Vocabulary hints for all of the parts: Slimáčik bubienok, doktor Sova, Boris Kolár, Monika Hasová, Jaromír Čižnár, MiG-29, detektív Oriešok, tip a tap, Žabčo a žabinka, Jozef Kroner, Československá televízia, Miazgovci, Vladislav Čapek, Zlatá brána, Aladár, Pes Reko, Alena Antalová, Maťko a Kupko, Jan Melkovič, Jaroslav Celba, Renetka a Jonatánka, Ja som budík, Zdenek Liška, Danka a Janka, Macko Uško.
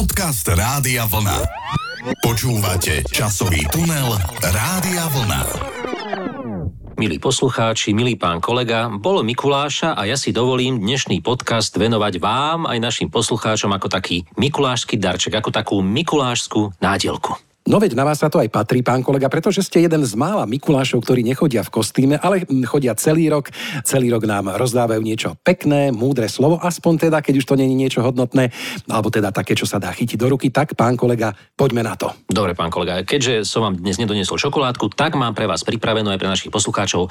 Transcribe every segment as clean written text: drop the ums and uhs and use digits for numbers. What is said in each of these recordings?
Podcast Rádia Vlna. Počúvate Časový tunel Rádia Vlna. Milí poslucháči, milý pán kolega, bolo Mikuláša a ja si dovolím dnešný podcast venovať vám aj našim poslucháčom ako taký mikulášsky darček, ako takú mikulášskú nádielku. No veď na vás sa to aj patrí, pán kolega, pretože ste jeden z mála Mikulášov, ktorí nechodia v kostýme, ale chodia celý rok. Celý rok nám rozdávajú niečo pekné, múdre slovo, aspoň teda, keď už to nie je niečo hodnotné, alebo teda také, čo sa dá chytiť do ruky. Tak, pán kolega, poďme na to. Dobre, pán kolega, keďže som vám dnes nedoniesol čokoládku, tak mám pre vás pripravenú aj pre našich poslucháčov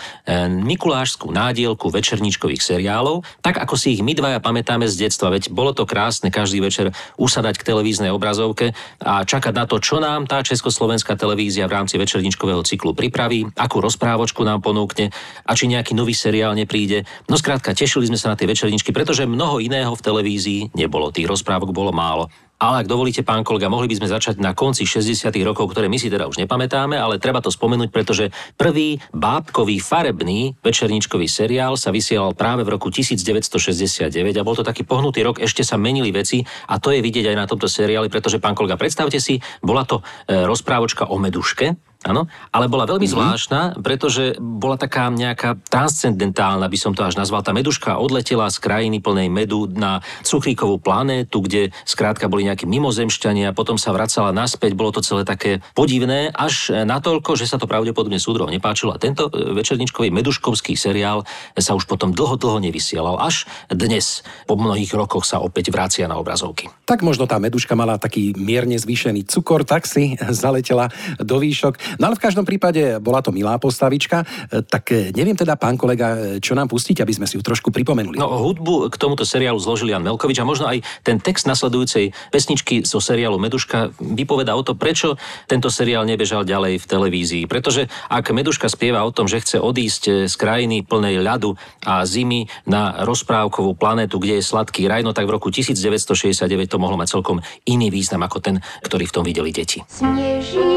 mikulášskú nádielku večerníčkových seriálov, tak ako si ich my dvaja pamätáme z detstva. Veď bolo to krásne každý večer usadať k televíznej obrazovke a čakať na to, čo nám tá Československá televízia v rámci večerníčkového cyklu pripraví, akú rozprávočku nám ponúkne a či nejaký nový seriál nepríde. No skrátka, tešili sme sa na tie večerníčky, pretože mnoho iného v televízii nebolo. Tých rozprávok bolo málo. Ale ak dovolíte, pán kolega, mohli by sme začať na konci 60. rokov, ktoré my si teda už nepamätáme, ale treba to spomenúť, pretože prvý bábkový farebný večerníčkový seriál sa vysielal práve v roku 1969 a bol to taký pohnutý rok, ešte sa menili veci a to je vidieť aj na tomto seriáli, pretože, pán kolega, predstavte si, bola to rozprávočka o Meduške. Áno, ale bola veľmi zvláštna, pretože bola taká nejaká transcendentálna, by som to až nazval. Tá Meduška odletela z krajiny plnej medu na cukríkovú planétu, kde skrátka boli nejakí mimozemšťania, potom sa vracala naspäť, bolo to celé také podivné, až natoľko, že sa to pravdepodobne súdrov nepáčilo. A tento večerničkový meduškovský seriál sa už potom dlho nevysielal. Až dnes, po mnohých rokoch, sa opäť vracia na obrazovky. Tak možno tá Meduška mala taký mierne zvýšený cukor, tak si zaletela do výšok. No ale v každom prípade bola to milá postavička, tak neviem teda, pán kolega, čo nám pustiť, aby sme si ju trošku pripomenuli. No hudbu k tomuto seriálu zložil Jan Melkovič a možno aj ten text nasledujúcej pesničky zo seriálu Meduška vypovedá o to, prečo tento seriál nebežal ďalej v televízii. Pretože ak Meduška spieva o tom, že chce odísť z krajiny plnej ľadu a zimy na rozprávkovú planétu, kde je sladký raj, tak v roku 1969 to mohlo mať celkom iný význam ako ten, ktorý v tom videli deti. Sneží.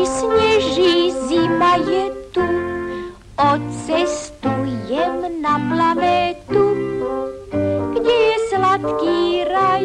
Zima je tu, odcestujem na planetu, kde je sladký raj.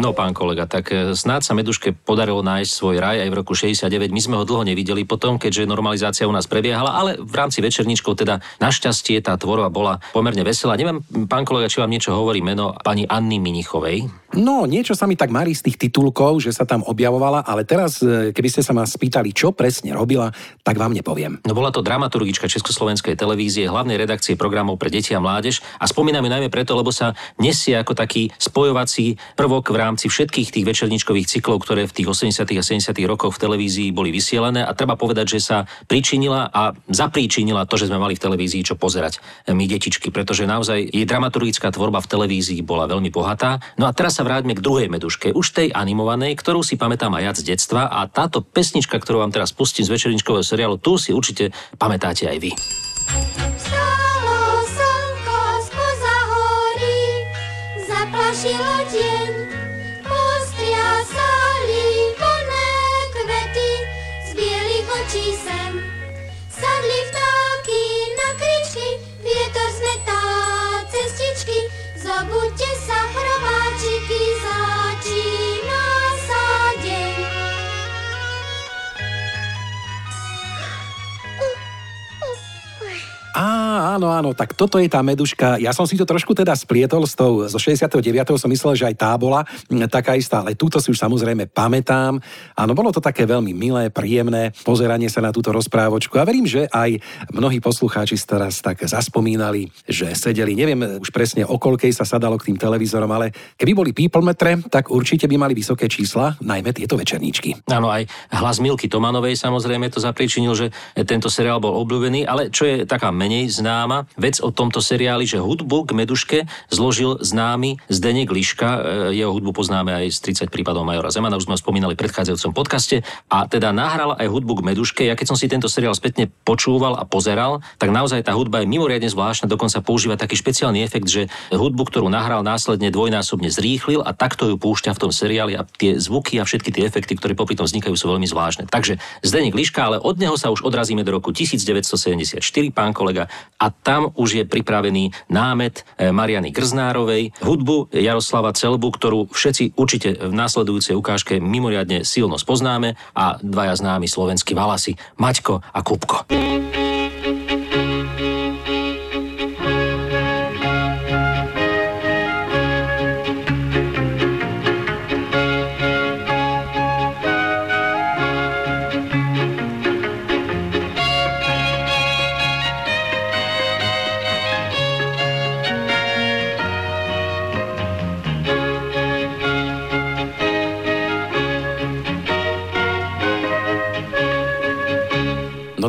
No, pán kolega, tak snáď sa Meduške podarilo nájsť svoj raj aj v roku 69. My sme ho dlho nevideli potom, keďže normalizácia u nás prebiehala, ale v rámci večerníčkov teda našťastie tá tvorba bola pomerne veselá. Neviem, pán kolega, či vám niečo hovorí meno pani Anny Minichovej. No, niečo sa mi tak marí z tých titulkov, že sa tam objavovala, ale teraz, keby ste sa ma spýtali, čo presne robila, tak vám nepoviem. No, bola to dramaturgička Československej televízie, hlavnej redakcie programov pre deti a mládež a spomíname najmä preto, lebo sa nesie ako taký spojovací prvok v rámci všetkých tých večerníčkových cyklov, ktoré v tých 80. a 70. rokoch v televízii boli vysielané a treba povedať, že sa pričinila a zapríčinila to, že sme mali v televízii čo pozerať my detičky, pretože naozaj jej dramaturgická tvorba v televízii bola veľmi bohatá. No a teraz sa vráťme k druhej Meduške, už tej animovanej, ktorú si pamätám aj ja z detstva a táto pesnička, ktorú vám teraz pustím z večerníčkového seriálu, tu si určite pamätáte aj vy. Vstalo slnko spoza hory, zaplašilo deň, postriasali plné kvety, z bielých očí sem, sadli vtáky na kričky, vietor zmetá cestičky, zobuďte sa chrobáčiky, začína sa deň. Áno, tak toto je tá Meduška. Ja som si to trošku teda splietol s tou zo 69. Som myslel, že aj tá bola taká istá, ale túto si už samozrejme pamätám. Áno, bolo to také veľmi milé, príjemné pozeranie sa na túto rozprávočku a verím, že aj mnohí poslucháči teraz tak zaspomínali, že sedeli, neviem už presne o koľkej sa sadalo k tým televízorom, ale keby boli people metre, tak určite by mali vysoké čísla, najmä tieto večerníčky. Áno, aj hlas Milky Tomanovej samozrejme to zapríčinil, že tento seriál bol obľúbený, ale čo je taká menej známa vec o tomto seriáli, že hudbu k Meduške zložil známy Zdenek Liška. Jeho hudbu poznáme aj z 30 prípadov Majora Zemana, už sme ho spomínali v predchádzajúcom podcaste a teda nahral aj hudbu k Meduške. Ja keď som si tento seriál spätne počúval a pozeral, tak naozaj tá hudba je mimoriadne zvláštna, dokonca používa taký špeciálny efekt, že hudbu, ktorú nahral, následne dvojnásobne zrýchlil a takto ju púšťa v tom seriáli a tie zvuky a všetky tie efekty, ktoré popri tom vznikajú, sú veľmi zvláštne. Takže Zdenek Liška, ale od neho sa už odrazíme do roku 1974, pán kolega, a Tam už je pripravený námet Mariany Grznárovej, hudbu Jaroslava Celbu, ktorú všetci určite v nasledujúcej ukážke mimoriadne silno spoznáme, a dvaja známi slovenskí valasi, Maťko a Kupko.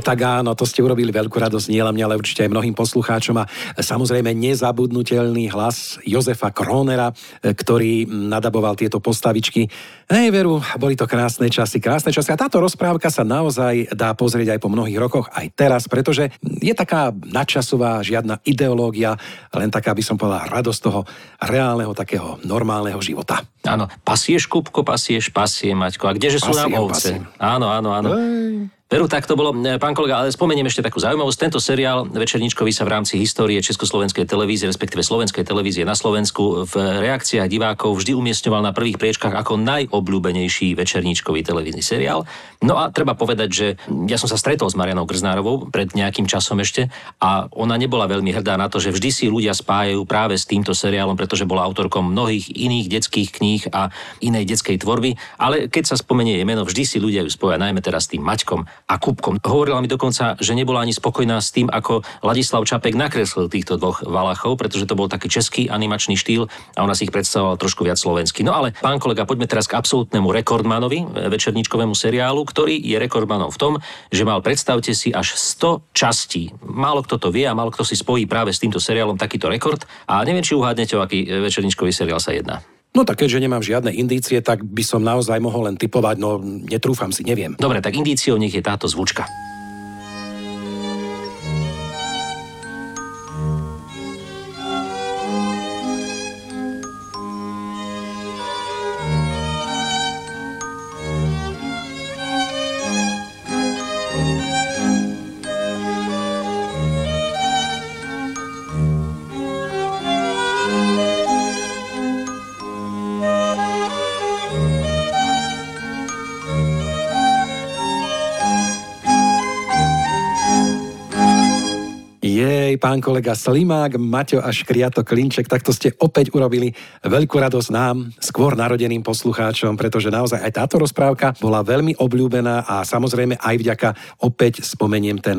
Tak áno, to ste urobili veľkú radosť nie len mňa, ale určite aj mnohým poslucháčom, a samozrejme nezabudnutelný hlas Jozefa Kronera, ktorý nadaboval tieto postavičky. Veru, boli to krásne časy. A táto rozprávka sa naozaj dá pozrieť aj po mnohých rokoch, aj teraz, pretože je taká nadčasová, žiadna ideológia, len taká, by som povedal, radosť toho reálneho, takého normálneho života. Áno, pasieš, Kupko, pasie, Maťko. A kdeže sú nám ovce? Áno. Veru, tak to bolo, pán kolega, ale spomeniem ešte takú zaujímavosť. Tento seriál večerníčkový sa v rámci histórie Československej televízie, respektíve Slovenskej televízie na Slovensku, v reakciách divákov vždy umiestňoval na prvých priečkách ako najobľúbenejší večerníčkový televízny seriál. No a treba povedať, že ja som sa stretol s Marianou Grznárovou pred nejakým časom ešte a ona nebola veľmi hrdá na to, že vždy si ľudia spájajú práve s týmto seriálom, pretože bola autorkom mnohých iných detských kníh a inej detskej tvorby, ale keď sa spomenie jej meno, vždy si ľudia ju spoja najmä teraz s tým Maťkom a Kupkom. Hovorila mi dokonca, že nebola ani spokojná s tým, ako Vladislav Čapek nakreslil týchto dvoch valachov, pretože to bol taký český animačný štýl a ona si ich predstavovala trošku viac slovenský. No ale, pán kolega, poďme teraz k absolútnemu rekordmanovi, večerníčkovému seriálu, ktorý je rekordmanom v tom, že mal, predstavte si, až 100 častí. Málo kto to vie a málo kto si spojí práve s týmto seriálom takýto rekord, a neviem, či uhádnete, o aký večerníčkový seriál sa jedná. No tak keďže nemám žiadne indície, tak by som naozaj mohol len tipovať, no netrúfam si, neviem. Dobre, tak indíciou nech je táto zvučka. Pán kolega, Slimák, Maťo a Škriato Klinček, takto ste opäť urobili veľkú radosť nám, skôr narodeným poslucháčom, pretože naozaj aj táto rozprávka bola veľmi obľúbená a samozrejme aj vďaka, opäť spomeniem ten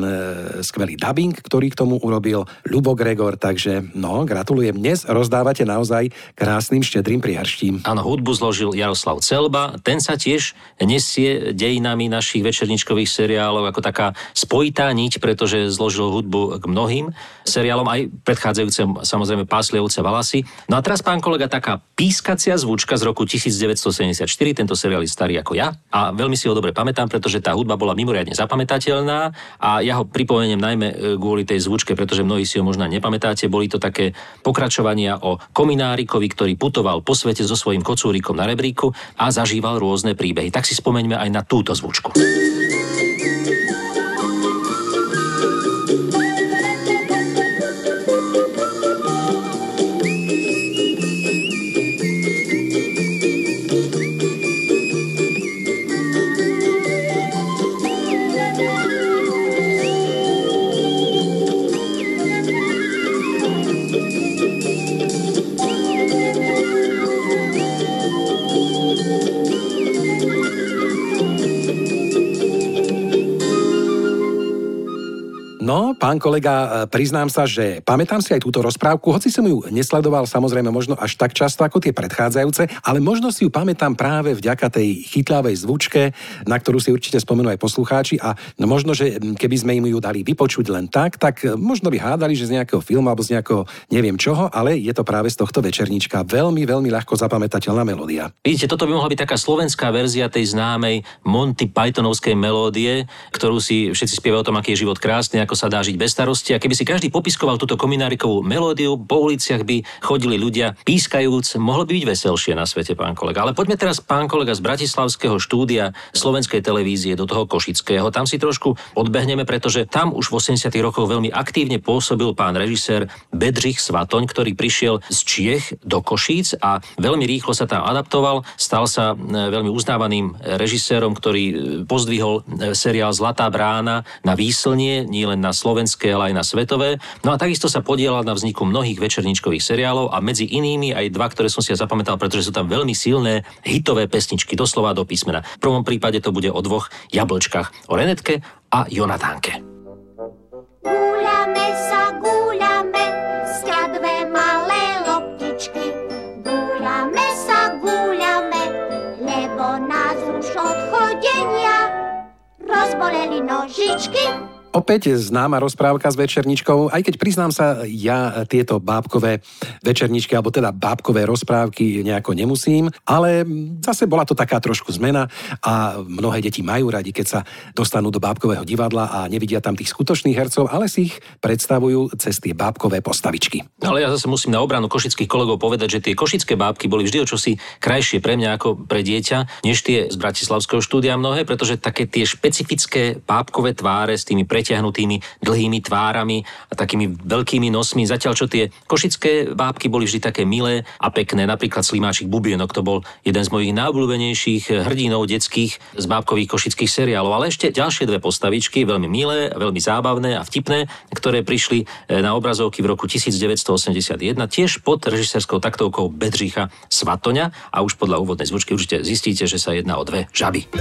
skvelý dabing, ktorý k tomu urobil Ľubo Gregor, takže no, gratulujem. Dnes rozdávate naozaj krásnym, štedrým priarštím. Áno, hudbu zložil Jaroslav Celba, ten sa tiež nesie dejinami našich večerničkových seriálov ako taká spojitá niť, pretože zložil hudbu k mnohým seriálom, aj predchádzajúcem, samozrejme, Pásli ovce valasy. No a teraz, pán kolega, taká pískacia zvučka z roku 1974, tento seriál je starý ako ja a veľmi si ho dobre pamätám, pretože tá hudba bola mimoriadne zapamätateľná a ja ho pripomeniem najmä kvôli tej zvučke, pretože mnohí si ho možno nepamätáte. Boli to také pokračovania o kominárikovi, ktorý putoval po svete so svojím kocúrikom na rebríku a zažíval rôzne príbehy. Tak si spomeňme aj na túto zvučku. No, pán kolega, priznám sa, že pamätám si aj túto rozprávku, hoci som ju nesledoval samozrejme možno až tak často ako tie predchádzajúce, ale možno si ju pamätám práve vďaka tej chytlavej zvučke, na ktorú si určite spomenú aj poslucháči, a možno, že keby sme im ju dali vypočuť len tak možno by hádali, že z nejakého filmu alebo z nejakého neviem čoho, ale je to práve z tohto večerníčka. Veľmi, veľmi ľahko zapamätateľná melódia. Vidíte, toto by mohla byť taká slovenská verzia tej známej Monty Pythonovskej melódie, ktorú si všetci spievajú o tom, aký je život krásny, ako sa dá žiť žiť bez starosti. A keby si každý popiskoval túto kominárikovú melódiu, po uliciach by chodili ľudia pískajúc, mohlo by byť veselšie na svete, pán kolega. Ale poďme teraz, pán kolega, z bratislavského štúdia Slovenskej televízie do toho košického. Tam si trošku odbehneme, pretože tam už v 80. rokoch veľmi aktívne pôsobil pán režisér Bedřích Svatoň, ktorý prišiel z Čiech do Košíc a veľmi rýchlo sa tam adaptoval, stal sa veľmi uznávaným režisérom, ktorý pozdvihol seriál Zlatá brána na výslnie, nie len na slovenské, ale aj na svetové. No a takisto sa podielal na vzniku mnohých večerníčkových seriálov a medzi inými aj dva, ktoré som si ja zapamätal, pretože sú tam veľmi silné hitové pesničky, doslova do písmena. V prvom prípade to bude o dvoch jablčkách, o Renetke a Jonatánke. Gúľame sa, gúľame, stia dve malé loptičky. Gúľame sa, gúľame, lebo nás už od chodenia rozboleli nožičky. Opäť známa rozprávka s večerničkou, aj keď priznám sa, ja tieto bábkové večerničky, alebo teda bábkové rozprávky nejako nemusím, ale zase bola to taká trošku zmena a mnohé deti majú radi, keď sa dostanú do bábkového divadla a nevidia tam tých skutočných hercov, ale si ich predstavujú cez tie bábkové postavičky. Ale ja zase musím na obranu košických kolegov povedať, že tie košické bábky boli vždy o čosi krajšie pre mňa ako pre dieťa, než tie z bratislavského štúdia mnohé, pretože také tie špecifické bábkové tváre s tými ťahnutými dlhými tvárami a takými veľkými nosmi, zatiaľ čo tie košické bábky boli vždy také milé a pekné. Napríklad Slimáčik Bubienok, to bol jeden z mojich najobľúbenejších hrdinov detských z bábkových košických seriálov. Ale ešte ďalšie dve postavičky, veľmi milé, veľmi zábavné a vtipné, ktoré prišli na obrazovky v roku 1981, tiež pod režisérskou taktovkou Bedřicha Svatoňa a už podľa úvodnej zvučky určite zistíte, že sa jedná o dve žaby.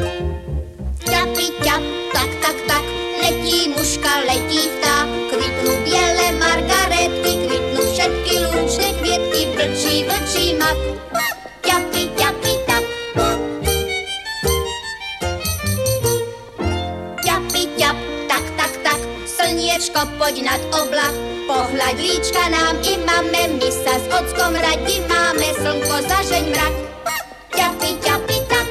Letí muška, letí vták, kvitnú biele margaretky, kvitnú všetky lúčne kvietky, vlčí, vlčí mak. Ťapi, ťapi, tap. Ťapi, ťap, tak, tak, tak, slniečko, poď nad oblak, pohľaď líčka nám i máme, my sa s ockom radi máme, slnko, zažeň mrak. Ťapi, ťapi, tak.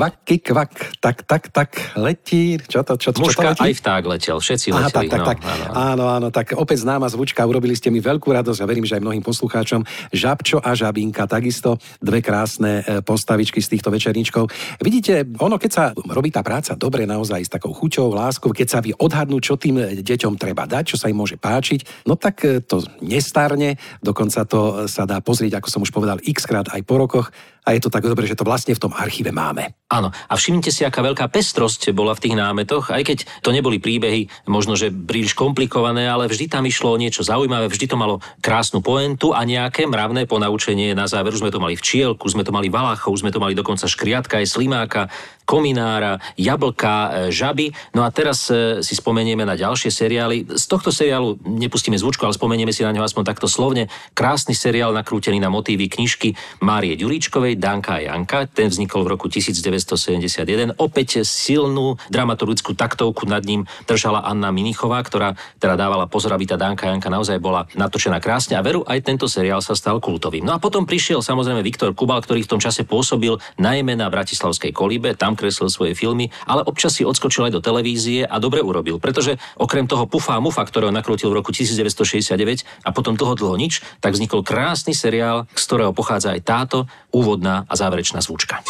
Kvak, kvak, tak, tak, tak, letí. Čo to muška letí? Aj vták letel, všetci leteli. Aha, tak. Áno, tak opäť známa zvučka, urobili ste mi veľkú radosť a verím, že aj mnohým poslucháčom. Žabčo a žabinka, takisto dve krásne postavičky z týchto večerníčkov. Vidíte, ono, keď sa robí tá práca dobre, naozaj s takou chuťou, láskou, keď sa vie odhadnúť, čo tým deťom treba dať, čo sa im môže páčiť, no tak to nestárne, dokonca to sa dá pozrieť, ako som už povedal, x-krát aj po rokoch. A je to tak dobre, že to vlastne v tom archíve máme. Áno, a všimnite si, aká veľká pestrosť bola v tých námetoch, aj keď to neboli príbehy možno, že príliš komplikované, ale vždy tam išlo niečo zaujímavé, vždy to malo krásnu poentu a nejaké mravné ponaučenie. Na záver už sme to mali včielku, sme to mali valachov, sme to mali dokonca škriatka aj slimáka, kominára, jablka, žaby. No a teraz si spomenieme na ďalšie seriály. Z tohto seriálu nepustíme zvučku, ale spomenieme si na ňo aspoň takto slovne. Krásny seriál nakrútený na motívy knižky Márie Ďuríčkovej Danka a Janka. Ten vznikol v roku 1971. Opäť silnú dramaturgickú taktovku nad ním držala Anna Minichová, ktorá teda dávala pozor, aby tá Danka a Janka naozaj bola natočená krásne a veru aj tento seriál sa stal kultovým. No a potom prišiel samozrejme Viktor Kubal, ktorý v tom čase pôsobil najmä na bratislavskej kolíbe, tam kreslil svoje filmy, ale občas si odskočil aj do televízie a dobre urobil, pretože okrem toho Pufa a Mufa, ktorého nakrútil v roku 1969 a potom dlho nič, tak vznikol krásny seriál, z ktorého pochádza aj táto úvodná a záverečná zvučka.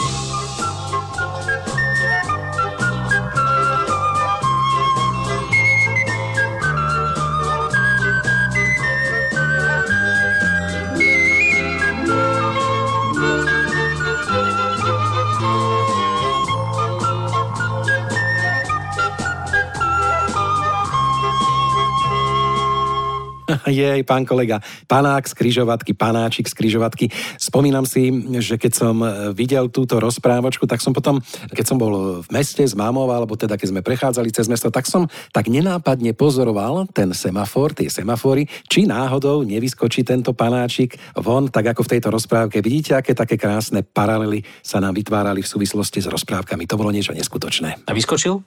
Jej, pán kolega, panák z križovatky, panáčik z križovatky. Spomínam si, že keď som videl túto rozprávočku, tak som potom, keď som bol v meste s mamou, alebo teda keď sme prechádzali cez mesto, tak som tak nenápadne pozoroval ten semafor, tie semafory, či náhodou nevyskočí tento panáčik von, tak ako v tejto rozprávke. Vidíte, aké také krásne paralely sa nám vytvárali v súvislosti s rozprávkami. To bolo niečo neskutočné. A vyskočil?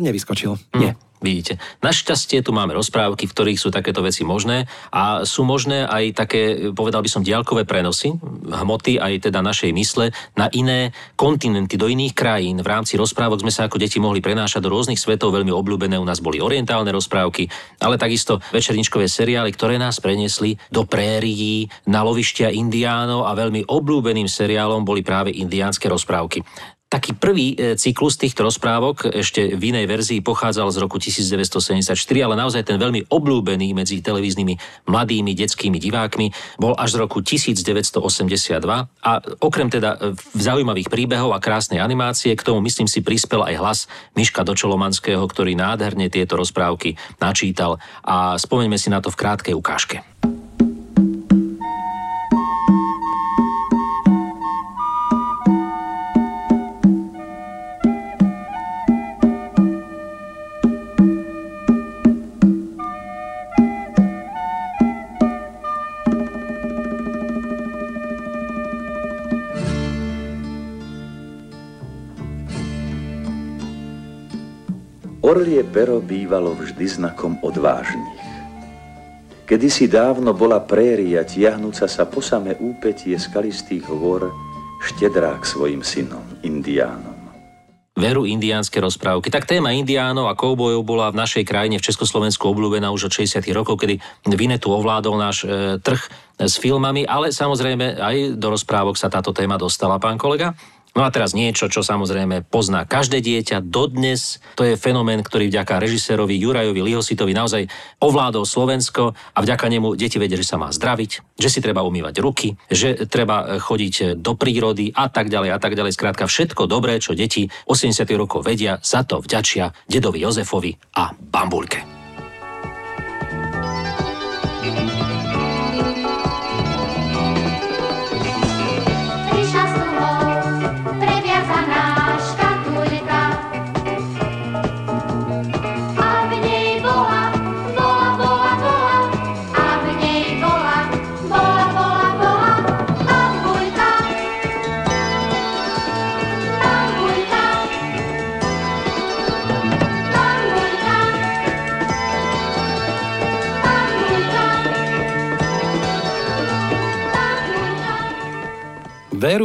Nevyskočil, nie. Vidíte, našťastie tu máme rozprávky, v ktorých sú takéto veci možné a sú možné aj také, povedal by som, diaľkové prenosy hmoty aj teda našej mysle na iné kontinenty, do iných krajín. V rámci rozprávok sme sa ako deti mohli prenášať do rôznych svetov, veľmi obľúbené u nás boli orientálne rozprávky, ale takisto večerničkové seriály, ktoré nás preniesli do prérií, na lovištia indiánov a veľmi obľúbeným seriálom boli práve indiánske rozprávky. Taký prvý cyklus týchto rozprávok ešte v inej verzii pochádzal z roku 1974, ale naozaj ten veľmi obľúbený medzi televíznymi mladými detskými divákmi bol až z roku 1982 a okrem teda zaujímavých príbehov a krásnej animácie k tomu, myslím si, prispel aj hlas Miška Dočolomanského, ktorý nádherne tieto rozprávky načítal a spomeňme si na to v krátkej ukážke. Orlie pero bývalo vždy znakom odvážnych. Kedysi dávno bola préria tiahnúca sa po samé úpätie skalistých hôr štedrá k svojim synom, indiánom. Veru indiánske rozprávky. Tak téma indiánov a koubojov bola v našej krajine v Československu obľúbená už od 60. rokov, kedy Vinetu ovládol náš trh s filmami, ale samozrejme aj do rozprávok sa táto téma dostala, pán kolega. No a teraz niečo, čo samozrejme pozná každé dieťa dodnes. To je fenomén, ktorý vďaka režisérovi Jurajovi Lihositovi naozaj ovládol Slovensko a vďaka nemu deti vedia, že sa má zdraviť, že si treba umývať ruky, že treba chodiť do prírody a tak ďalej a tak ďalej. Skrátka všetko dobré, čo deti 80. rokov vedia, za to vďačia dedovi Jozefovi a Bambuľke.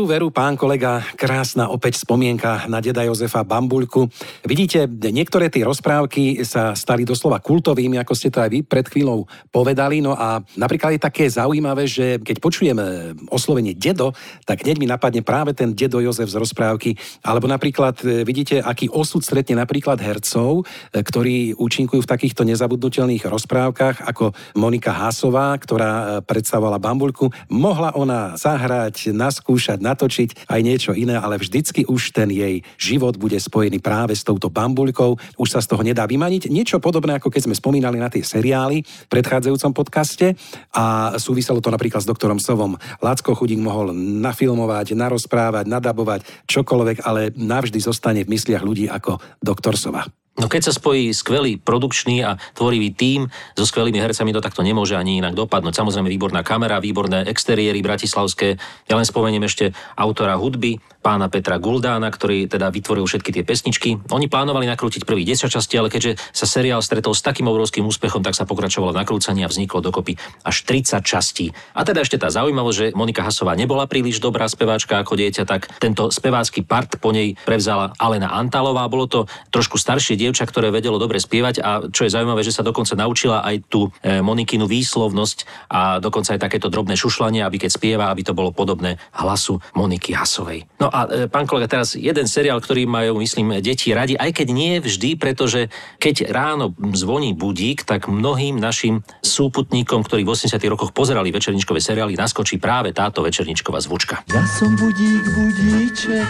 Veru, pán kolega, krásna opäť spomienka na deda Jozefa Bambuľku. Vidíte, niektoré tie rozprávky sa stali doslova kultovými, ako ste to aj vy pred chvíľou povedali. No a napríklad je také zaujímavé, že keď počujeme oslovenie dedo, tak hneď mi napadne práve ten dedo Jozef z rozprávky. Alebo napríklad vidíte, aký osud stretne napríklad hercov, ktorí účinkujú v takýchto nezabudnutelných rozprávkach, ako Monika Hasová, ktorá predstavovala Bambuľku. Mohla ona zahrať, naskúšať, natočiť aj niečo iné, ale vždycky už ten jej život bude spojený práve s touto Bambuľkou. Už sa z toho nedá vymaniť. Niečo podobné, ako keď sme spomínali na tie seriály v predchádzajúcom podcaste a súviselo to napríklad s doktorom Sovom. Lacko Chudík mohol nafilmovať, narozprávať, nadabovať čokoľvek, ale navždy zostane v mysliach ľudí ako doktor Sova. No keď sa spojí skvelý produkčný a tvorivý tím so skvelými hercami, to takto nemôže ani inak dopadnúť. Samozrejme výborná kamera, výborné exteriéry bratislavské. Ja len spomeniem ešte autora hudby, pána Petra Guldána, ktorý teda vytvoril všetky tie pesničky. Oni plánovali nakrútiť prvých 10 častí, ale keďže sa seriál stretol s takým obrovským úspechom, tak sa pokračovalo nakrúcanie a vzniklo dokopy až 30 častí. A teda ešte tá zaujímavosť, že Monika Hasová nebola príliš dobrá speváčka ako dieťa, tak tento spevácky part po nej prevzala Alena Antalová. Bolo to trošku staršie dievča, ktoré vedelo dobre spievať a čo je zaujímavé, že sa dokonca naučila aj tú Monikinu výslovnosť a dokonca aj takéto drobné šušlanie, aby keď spieva, aby to bolo podobné hlasu Moniky Hasovej. No a pán kolega, teraz jeden seriál, ktorý majú, myslím, deti radi, aj keď nie vždy, pretože keď ráno zvoní budík, tak mnohým našim súputníkom, ktorí v 80. rokoch pozerali večerničkové seriály, naskočí práve táto večerničková zvučka. Ja som budík, budíček.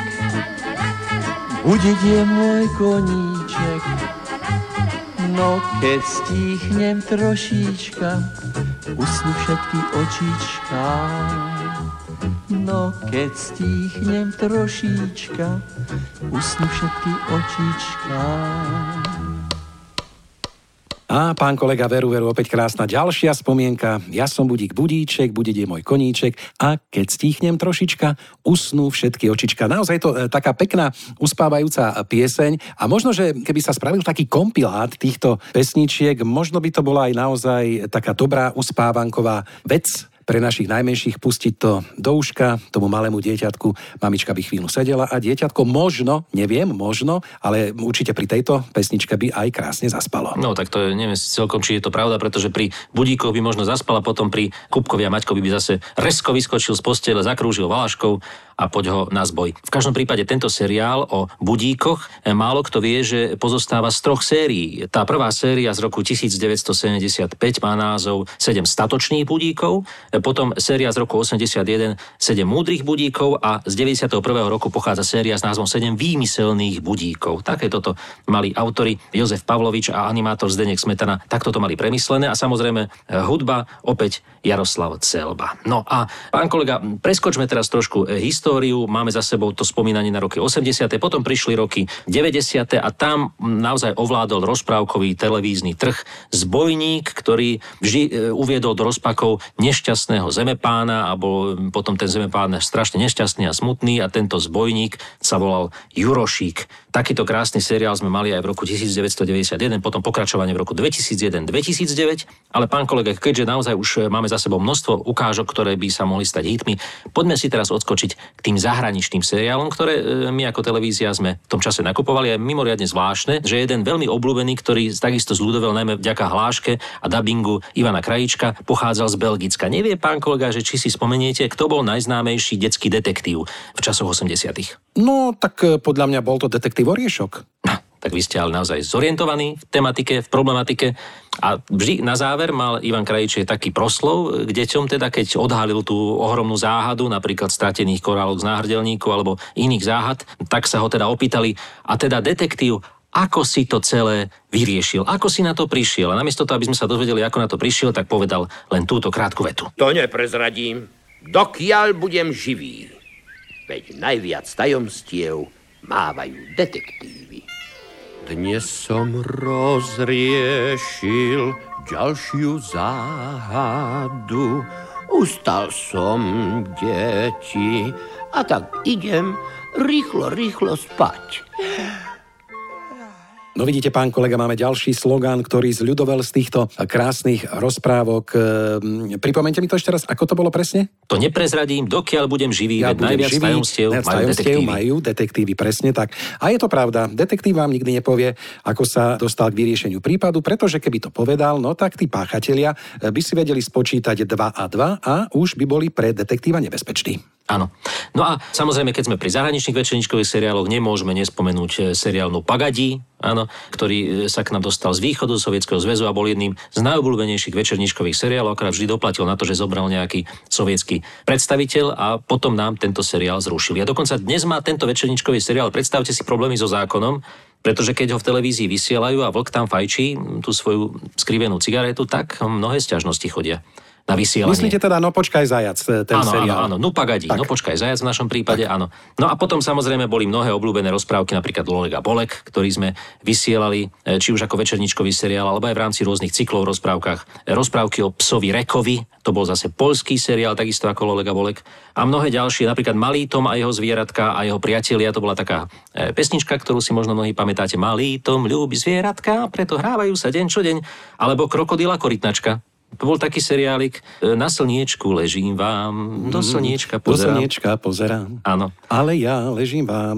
Budík je môj koníček, no keď stíchnem trošička, usnú všetky očička. No keď stíchnem trošička, usnú všetky očička. A pán kolega, veru, opäť krásna ďalšia spomienka. Ja som budík budíček, budiť je môj koníček a keď stíchnem trošička, usnú všetky očička. Naozaj to taká pekná uspávajúca pieseň a možno, že keby sa spravil taký kompilát týchto pesničiek, možno by to bola aj naozaj taká dobrá uspávanková vec pre našich najmenších, pustiť to do uška, tomu malému dieťatku. Mamička by chvíľu sedela a dieťatko možno, neviem, možno, ale určite pri tejto pesničke by aj krásne zaspalo. No tak to je, neviem celkom, či je to pravda, pretože pri budíkoch by možno zaspala, potom pri Kupkovi a Maťkovi by zase resko vyskočil z postele, zakrúžil valaškou a poď ho na zboj. V každom prípade tento seriál o budíkoch málo kto vie, že pozostáva z troch sérií. Tá prvá séria z roku 1975 má názov 7 statočných budíkov, potom séria z roku 81 7 múdrych budíkov a z 91. roku pochádza séria s názvom 7 výmyselných budíkov. Také toto mali autori Jozef Pavlovič a animátor Zdenek Smetana. Takto to mali premyslené a samozrejme hudba opäť Jaroslav Celba. No a pán kolega, preskočme teraz trošku históriu. Máme za sebou to spomínanie na roky 80., potom prišli roky 90. a tam naozaj ovládol rozprávkový televízny trh zbojník, ktorý vždy uviedol do rozpakov nešťastného zemepána a bol potom ten zemepán strašne nešťastný a smutný a tento zbojník sa volal Jurošík. Takýto krásny seriál sme mali aj v roku 1991, potom pokračovanie v roku 2001-2009, ale pán kolega, keďže naozaj už máme za sebou množstvo ukážok, ktoré by sa mohli stať hitmi, poďme si teraz odskočiť k tým zahraničným seriálom, ktoré my ako televízia sme v tom čase nakupovali. Je mimoriadne zvláštne, že jeden veľmi obľúbený, ktorý takisto zľudovel najmä vďaka hláške a dabingu Ivana Krajička, pochádzal z Belgicka. Nevie pán kolega, že či si spomeniete, kto bol najznámejší detský detektív v časoch 80. No, tak podľa mňa bol to detektív Oriešok. Tak vy ste ale naozaj zorientovaní v tematike, v problematike. A vždy na záver mal Ivan Krajiček taký proslov k deťom, teda keď odhalil tú ohromnú záhadu, napríklad stratených korálov z náhrdelníku alebo iných záhad, tak sa ho teda opýtali. A teda detektív, ako si to celé vyriešil, ako si na to prišiel? A namiesto toho, aby sme sa dozvedeli, ako na to prišiel, tak povedal len túto krátku vetu. To neprezradím, dokiaľ budem živý. Veď najviac tajomstiev mávajú detektívy. Dnes som rozriešil ďalšiu záhadu. Ustal som deti a tak idem rýchlo spať. No vidíte, pán kolega, máme ďalší slogán, ktorý zľudovel z týchto krásnych rozprávok. Pripomeňte mi to ešte raz, ako to bolo presne? To neprezradím, dokiaľ budem živý, veď najviac tajomstiev majú detektívy. Presne tak. A je to pravda, detektív vám nikdy nepovie, ako sa dostal k vyriešeniu prípadu, pretože keby to povedal, no tak tí páchatelia by si vedeli spočítať 2 a 2 a už by boli pre detektíva nebezpeční. Áno. No a samozrejme, keď sme pri zahraničných večerníčkových seriáloch, nemôžeme nespomenúť seriál No Pagadi, áno, ktorý sa k nám dostal z východu Sovietskeho zväzu a bol jedným z najobľúbenejších večerníčkových seriálov, akorát vždy doplatil na to, že zobral nejaký sovietský predstaviteľ a potom nám tento seriál zrušili. A dokonca dnes má tento večerníčkový seriál, predstavte si, problémy so zákonom, pretože keď ho v televízii vysielajú a vlk tam fajčí tú svoju skrivenú cigaretu, tak mnohé sťažnosti chodia na vysielanie. Myslíte teda No počkaj zajac, ten seriál? Áno, No Pagadi, No počkaj zajac v našom prípade, tak. Áno. No a potom samozrejme boli mnohé obľúbené rozprávky, napríklad Bolek a Bolek, ktorý sme vysielali, či už ako večerničkový seriál, alebo aj v rámci rôznych cyklov v rozprávkach. Rozprávky o psovi Rekovi, to bol zase poľský seriál, takisto ako Bolek a Bolek. A mnohé ďalšie, napríklad Malý Tom a jeho zvieratka a jeho priatelia, to bola taká pesnička, ktorú si možno mnohí pamätáte. Malý Tom ľúbi zvieratka, preto hrávajú sa deň čo deň, alebo Krokodíla korytnačka. To bol taký seriálik, na slniečku ležím vám, do slniečka pozerám. Do slniečka pozerám. Áno. Ale ja ležím vám.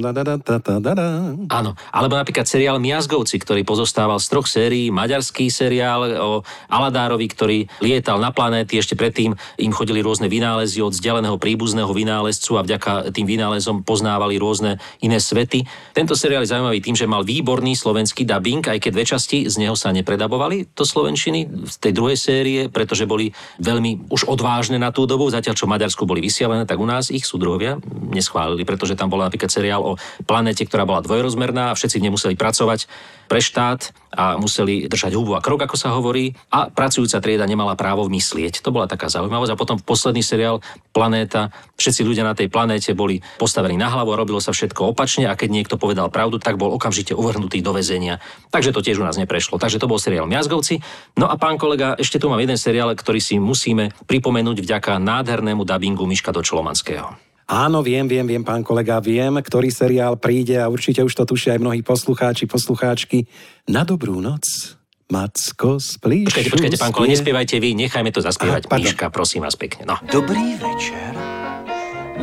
Áno. Alebo napríklad seriál Miazgovci, ktorý pozostával z troch sérií. Maďarský seriál o Aladárovi, ktorý lietal na planéty. Ešte predtým im chodili rôzne vynálezy od vzdialeného príbuzného vynálezcu a vďaka tým vynálezom poznávali rôzne iné svety. Tento seriál je zaujímavý tým, že mal výborný slovenský dabing, aj keď dve časti z neho sa nepredabovali do slovenčiny. Z tej druhej série relácie, pretože boli veľmi už odvážne na tú dobu, zatiaľ čo v Maďarsku boli vysielané, tak u nás ich súdruhovia neschválili, pretože tam bola napríklad seriál o planéte, ktorá bola dvojrozmerná a všetci nemuseli pracovať pre štát a museli držať hubu a krok, ako sa hovorí, a pracujúca trieda nemala právo myslieť. To bola taká zaujímavosť. A potom posledný seriál Planéta, všetci ľudia na tej planéte boli postavení na hlavu a robilo sa všetko opačne, a keď niekto povedal pravdu, tak bol okamžite uvrhnutý do väzenia. Takže to tiež u nás neprešlo. Takže to bol seriál Miazgovci. No a pán kolega, ešte tu mám jeden seriál, ktorý si musíme pripomenúť vďaka nádhernému dabingu Miška Dočolomanského. Áno, viem, pán kolega, viem, ktorý seriál príde a určite už to tušia aj mnohí poslucháči, poslucháčky. Na dobrú noc, Macko, splíš. Počkajte, pán kolega, nespievajte vy, nechajme to zaspievať. Aha, Miška, prosím vás pekne. No. Dobrý večer,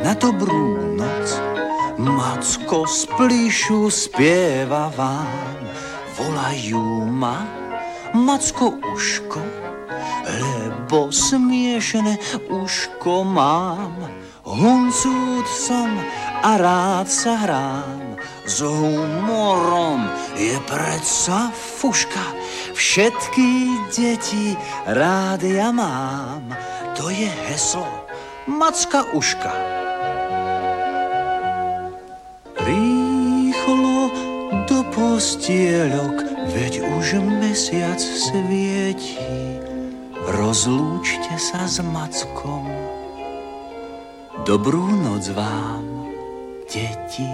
na dobrú noc, Macko, splíšu, spieva vám. Volajú ma, Macko, Uško, lebo smiešené uško mám. Huncút som a rád sa hrám, s humorom je predsa fuška. Všetky deti rád ja mám, to je heslo Macka Uška. Rýchlo do postielok, veď už mesiac svietí, rozlúčte sa s Mackom. Dobrú noc vám, deti.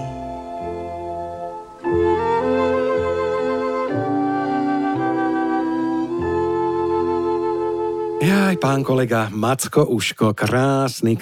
Jaj, pán kolega, Macko Uško, krásny,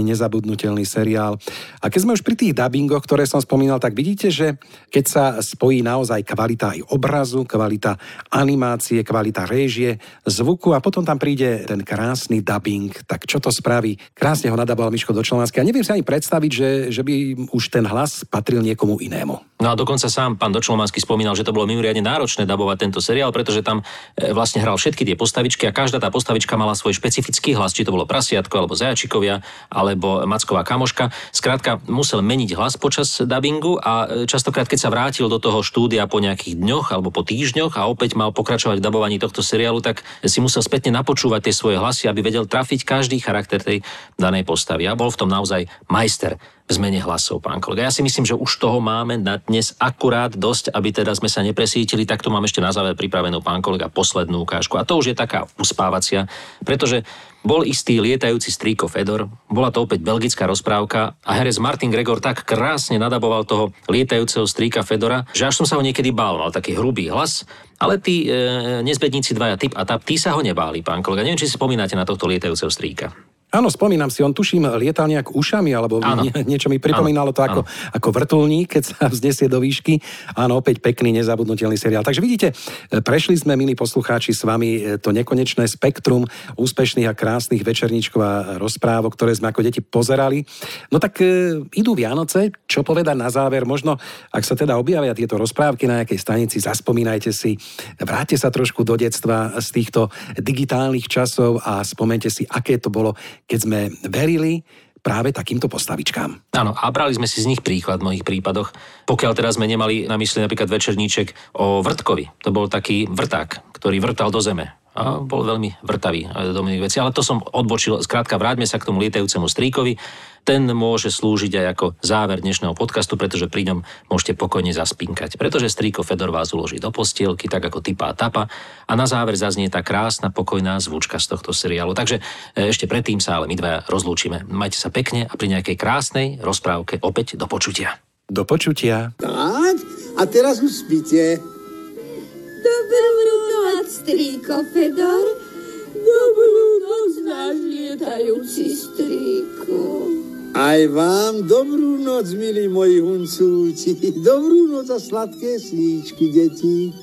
nezabudnutelný seriál. A keď sme už pri tých dabingoch, ktoré som spomínal, tak vidíte, že keď sa spojí naozaj kvalita aj obrazu, kvalita animácie, kvalita réžie, zvuku a potom tam príde ten krásny dabing, tak čo to spraví? Krásne ho nadaboval Miško Dočolomanský. A neviem si ani predstaviť, že by už ten hlas patril niekomu inému. No a dokonca sám pán Dočolomanský spomínal, že to bolo mimoriadne náročné dabovať tento seriál, pretože tam vlastne hral všetky tie postavičky a každá tá postavička mala svoj špecifický hlas, či to bolo prasiatko alebo zajačikovia, alebo Macková kamoška. Skrátka musel meniť hlas počas dabingu a častokrát keď sa vrátil do toho štúdia po nejakých dňoch alebo po týždňoch a opäť mal pokračovať v dabovaní tohto seriálu, tak si musel spätne napočúvať tie svoje hlasy, aby vedel trafiť každý charakter tej danej postavy. A bol v tom naozaj majster v zmene hlasov, pán kolega. Ja si myslím, že už toho máme na dnes akurát dosť, aby teda sme sa nepresítili. Takto mám ešte na záver pripravenú, pán kolega, poslednú ukážku. A to už je taká uspávacia, pretože bol istý Lietajúci stríko Fedor, bola to opäť belgická rozprávka a herec Martin Gregor tak krásne nadaboval toho lietajúceho stríka Fedora, že až som sa ho niekedy bál, mal taký hrubý hlas, ale tí nezbedníci dvaja Tip a Tap, tí sa ho nebáli, pán kolega. Neviem, či si spomínate na tohto Lietajúceho stríka. Áno, spomínam si, on tuším lietal nejak ušami, alebo niečo mi pripomínalo to ako vrtuľník, keď sa vznesie do výšky. Áno, opäť pekný, nezabudnutelný seriál. Takže vidíte, prešli sme, milí poslucháči, s vami to nekonečné spektrum úspešných a krásnych večerníčkov a rozprávok, ktoré sme ako deti pozerali. No tak idú Vianoce, čo povedať na záver? Možno, ak sa teda objavia tieto rozprávky na nejakej stanici, zaspomínajte si, vráte sa trošku do detstva z týchto digitálnych časov a spomente si, aké to bolo, keď sme verili práve takýmto postavičkám. Áno, a brali sme si z nich príklad v mnohých prípadoch. Pokiaľ teraz sme nemali na mysli napríklad večerníček o Vrtkovi. To bol taký vrták, ktorý vrtal do zeme. A bol veľmi vrtavý do mnohých vecí, ale to som odbočil. Skrátka, vráťme sa k tomu lietajúcemu stríkovi. Ten môže slúžiť aj ako záver dnešného podcastu, pretože pri ňom môžete pokojne zaspinkať. Pretože stríko Fedor vás uloží do postielky, tak ako Tipa a Tapa, a na záver zaznie tá krásna, pokojná zvučka z tohto seriálu. Takže ešte predtým sa ale my dvaja rozlúčime. Majte sa pekne a pri nejakej krásnej rozprávke opäť do počutia. Do počutia. Tak, a teraz už spíte. Dobrú noc, stríko Fedor. Dobrú noc, náš lietajúci stríko. Aj vám dobrú noc, milí moji huncúci. Dobrú noc a sladké sníčky, deti.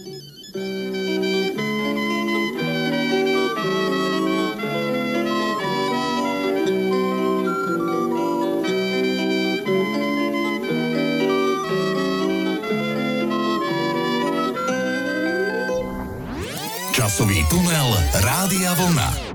Časový tunel Rádia Vlna.